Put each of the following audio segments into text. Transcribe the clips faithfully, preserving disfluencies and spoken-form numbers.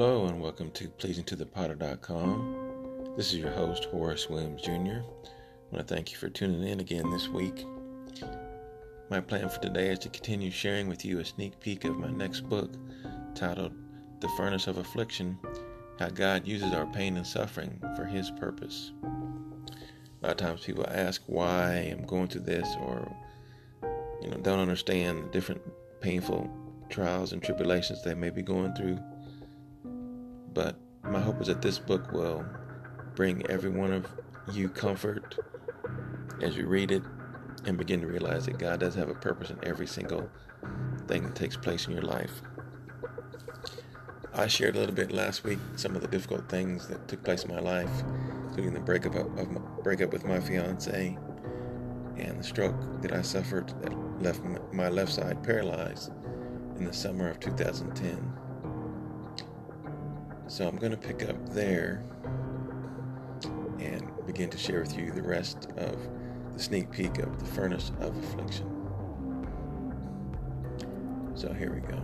Hello and welcome to Pleasing To The Potter dot com. This is your host, Horace Williams Junior I want to thank you for tuning in again this week. My plan for today is to continue sharing with you a sneak peek of my next book titled The Furnace of Affliction, How God Uses Our Pain and Suffering for His Purpose. A lot of times people ask why I'm going through this or you know, don't understand the different painful trials and tribulations they may be going through. But my hope is that this book will bring every one of you comfort as you read it and begin to realize that God does have a purpose in every single thing that takes place in your life. I shared a little bit last week some of the difficult things that took place in my life, including the breakup of, of my, breakup with my fiancée and the stroke that I suffered that left my left side paralyzed in the summer of two thousand ten. So I'm going to pick up there and begin to share with you the rest of the sneak peek of The Furnace of Affliction. So here we go.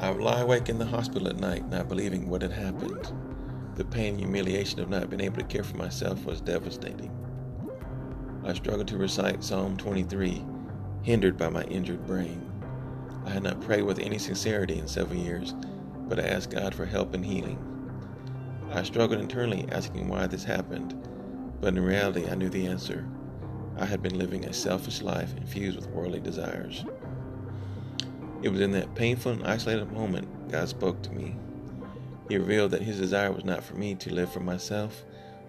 I would lie awake in the hospital at night, not believing what had happened. The pain and humiliation of not being able to care for myself was devastating. I struggled to recite Psalm twenty-three, hindered by my injured brain. I had not prayed with any sincerity in several years, but I asked God for help and healing. I struggled internally asking why this happened, but in reality I knew the answer. I had been living a selfish life infused with worldly desires. It was in that painful and isolated moment God spoke to me. He revealed that His desire was not for me to live for myself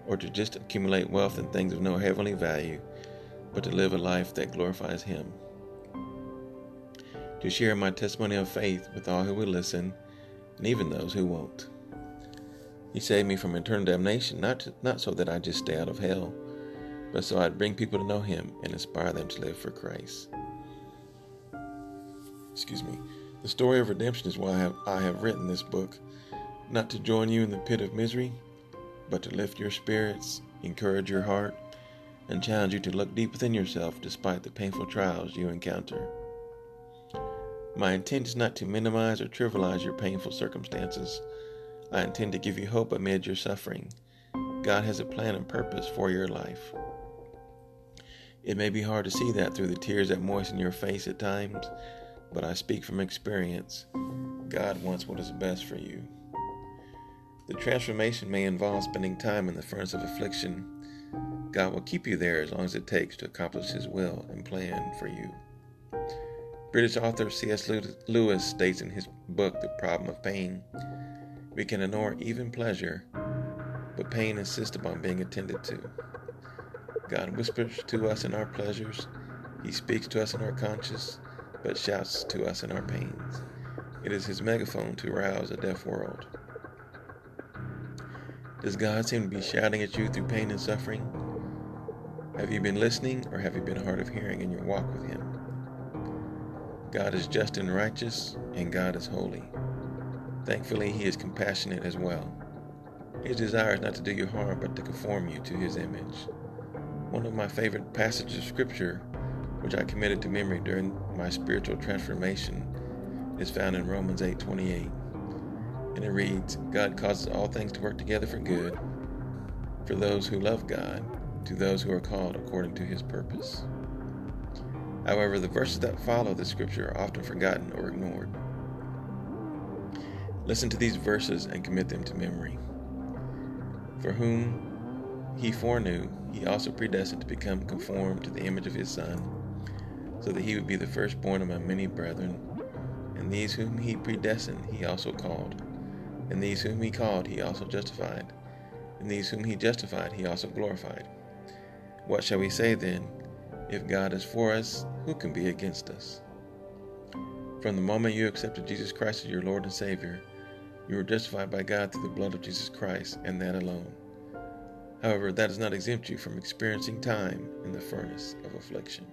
or to just accumulate wealth and things of no heavenly value, but to live a life that glorifies Him. To share my testimony of faith with all who will listen, and even those who won't. He saved me from eternal damnation, not to, not so that I just stay out of hell, but so I'd bring people to know Him and inspire them to live for Christ. Excuse me. The story of redemption is why I have, I have written this book, not to join you in the pit of misery, but to lift your spirits, encourage your heart, and challenge you to look deep within yourself despite the painful trials you encounter. My intent is not to minimize or trivialize your painful circumstances. I intend to give you hope amid your suffering. God has a plan and purpose for your life. It may be hard to see that through the tears that moisten your face at times, but I speak from experience. God wants what is best for you. The transformation may involve spending time in the furnace of affliction. God will keep you there as long as it takes to accomplish His will and plan for you. British author C S Lewis states in his book, The Problem of Pain, we can ignore even pleasure, but pain insists upon being attended to. God whispers to us in our pleasures, He speaks to us in our conscience, but shouts to us in our pains. It is His megaphone to rouse a deaf world. Does God seem to be shouting at you through pain and suffering? Have you been listening, or have you been hard of hearing in your walk with Him? God is just and righteous, and God is holy. Thankfully, He is compassionate as well. His desire is not to do you harm, but to conform you to His image. One of my favorite passages of Scripture, which I committed to memory during my spiritual transformation, is found in Romans eight twenty-eight. And it reads, God causes all things to work together for good, for those who love God, to those who are called according to His purpose. However, the verses that follow this scripture are often forgotten or ignored. Listen to these verses and commit them to memory. For whom He foreknew, He also predestined to become conformed to the image of His Son, so that He would be the firstborn among many brethren. And these whom He predestined, He also called. And these whom He called, He also justified. And these whom He justified, He also glorified. What shall we say then? If God is for us, who can be against us? From the moment you accepted Jesus Christ as your Lord and Savior, you were justified by God through the blood of Jesus Christ and that alone. However, that does not exempt you from experiencing time in the furnace of affliction.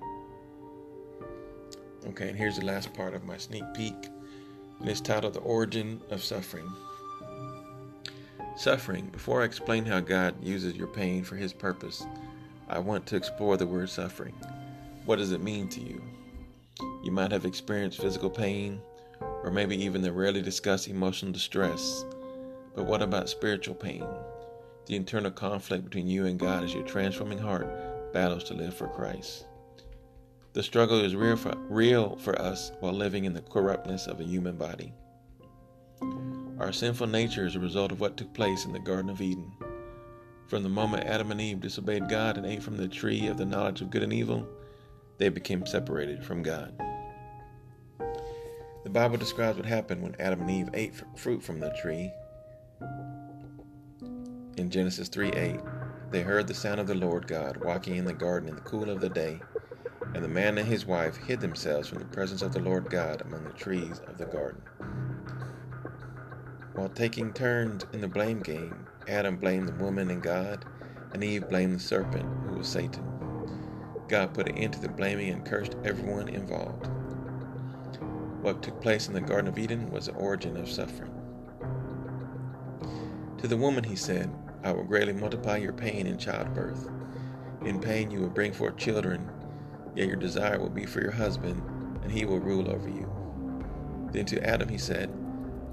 Okay, and here's the last part of my sneak peek, and it's titled The Origin of Suffering. Suffering. Before I explain how God uses your pain for His purpose, I want to explore the word suffering. What does it mean to you? You might have experienced physical pain or or maybe even the rarely discussed emotional distress. But what about spiritual pain? The internal conflict between you and God as your transforming heart battles to live for Christ. The struggle is real for, real for us while living in the corruptness of a human body. Our sinful nature is a result of what took place in the Garden of Eden. From the moment Adam and Eve disobeyed God and ate from the tree of the knowledge of good and evil, they became separated from God. The Bible describes what happened when Adam and Eve ate fruit from the tree. In Genesis three eight, they heard the sound of the Lord God walking in the garden in the cool of the day, and the man and his wife hid themselves from the presence of the Lord God among the trees of the garden. While taking turns in the blame game, Adam blamed the woman and God, and Eve blamed the serpent, who was Satan. God put an end to the blaming and cursed everyone involved. What took place in the Garden of Eden was the origin of suffering. To the woman he said, "I will greatly multiply your pain in childbirth. In pain you will bring forth children, yet your desire will be for your husband, and he will rule over you." Then to Adam he said,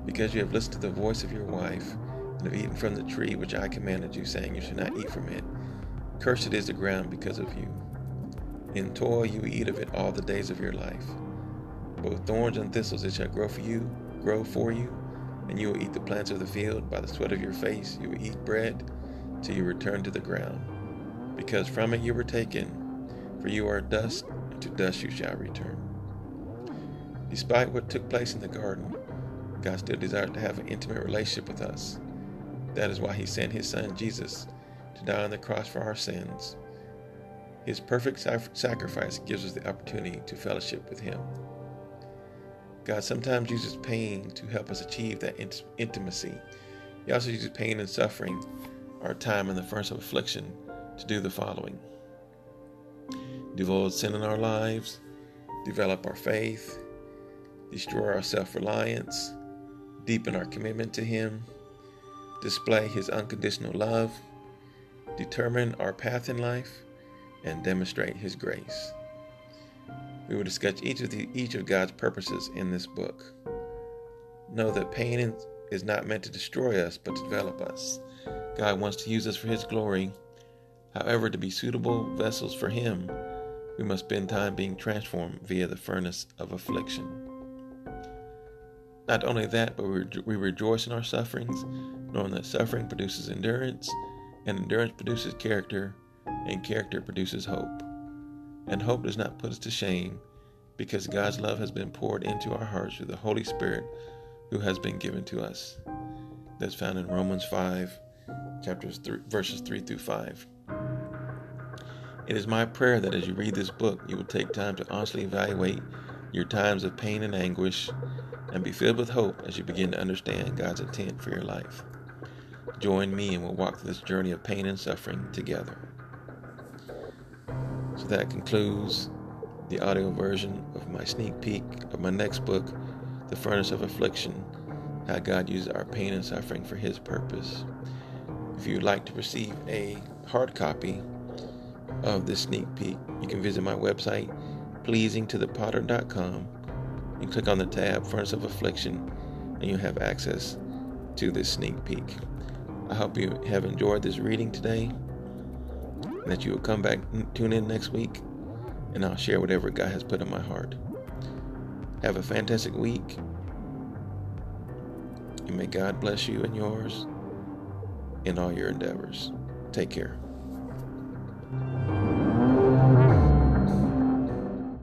"Because you have listened to the voice of your wife, and have eaten from the tree which I commanded you, saying you should not eat from it, cursed is the ground because of you. In toil you will eat of it all the days of your life. But with thorns and thistles it shall grow for you, grow for you, and you will eat the plants of the field. By the sweat of your face you will eat bread, till you return to the ground, because from it you were taken, for you are dust, and to dust you shall return." Despite what took place in the garden, God still desires to have an intimate relationship with us. That is why he sent his son Jesus to die on the cross for our sins. His perfect sacrifice gives us the opportunity to fellowship with him. God sometimes uses pain to help us achieve that int- intimacy. He also uses pain and suffering, our time in the furnace of affliction, to do the following: divulge sin in our lives, develop our faith, destroy our self-reliance, deepen our commitment to him, display his unconditional love, determine our path in life, and demonstrate his grace. We will discuss each of the each of God's purposes in this book. Know that pain is not meant to destroy us, but to develop us. God wants to use us for his glory. However, to be suitable vessels for him, we must spend time being transformed via the furnace of affliction. Not only that, but we, rejo- we rejoice in our sufferings, knowing that suffering produces endurance, and endurance produces character, and character produces hope. And hope does not put us to shame, because God's love has been poured into our hearts through the Holy Spirit who has been given to us. That's found in Romans five, chapters three, verses three through five. It is my prayer that as you read this book, you will take time to honestly evaluate your times of pain and anguish, and be filled with hope as you begin to understand God's intent for your life. Join me and we'll walk through this journey of pain and suffering together. So that concludes the audio version of my sneak peek of my next book, The Furnace of Affliction, How God Uses Our Pain and Suffering for His Purpose. If you'd like to receive a hard copy of this sneak peek, you can visit my website, Pleasing To The Potter dot com, and click on the tab Furnace of Affliction, and you'll have access to this sneak peek. I hope you have enjoyed this reading today, and that you will come back and tune in next week, and I'll share whatever God has put in my heart. Have a fantastic week, and may God bless you and yours in all your endeavors. Take care.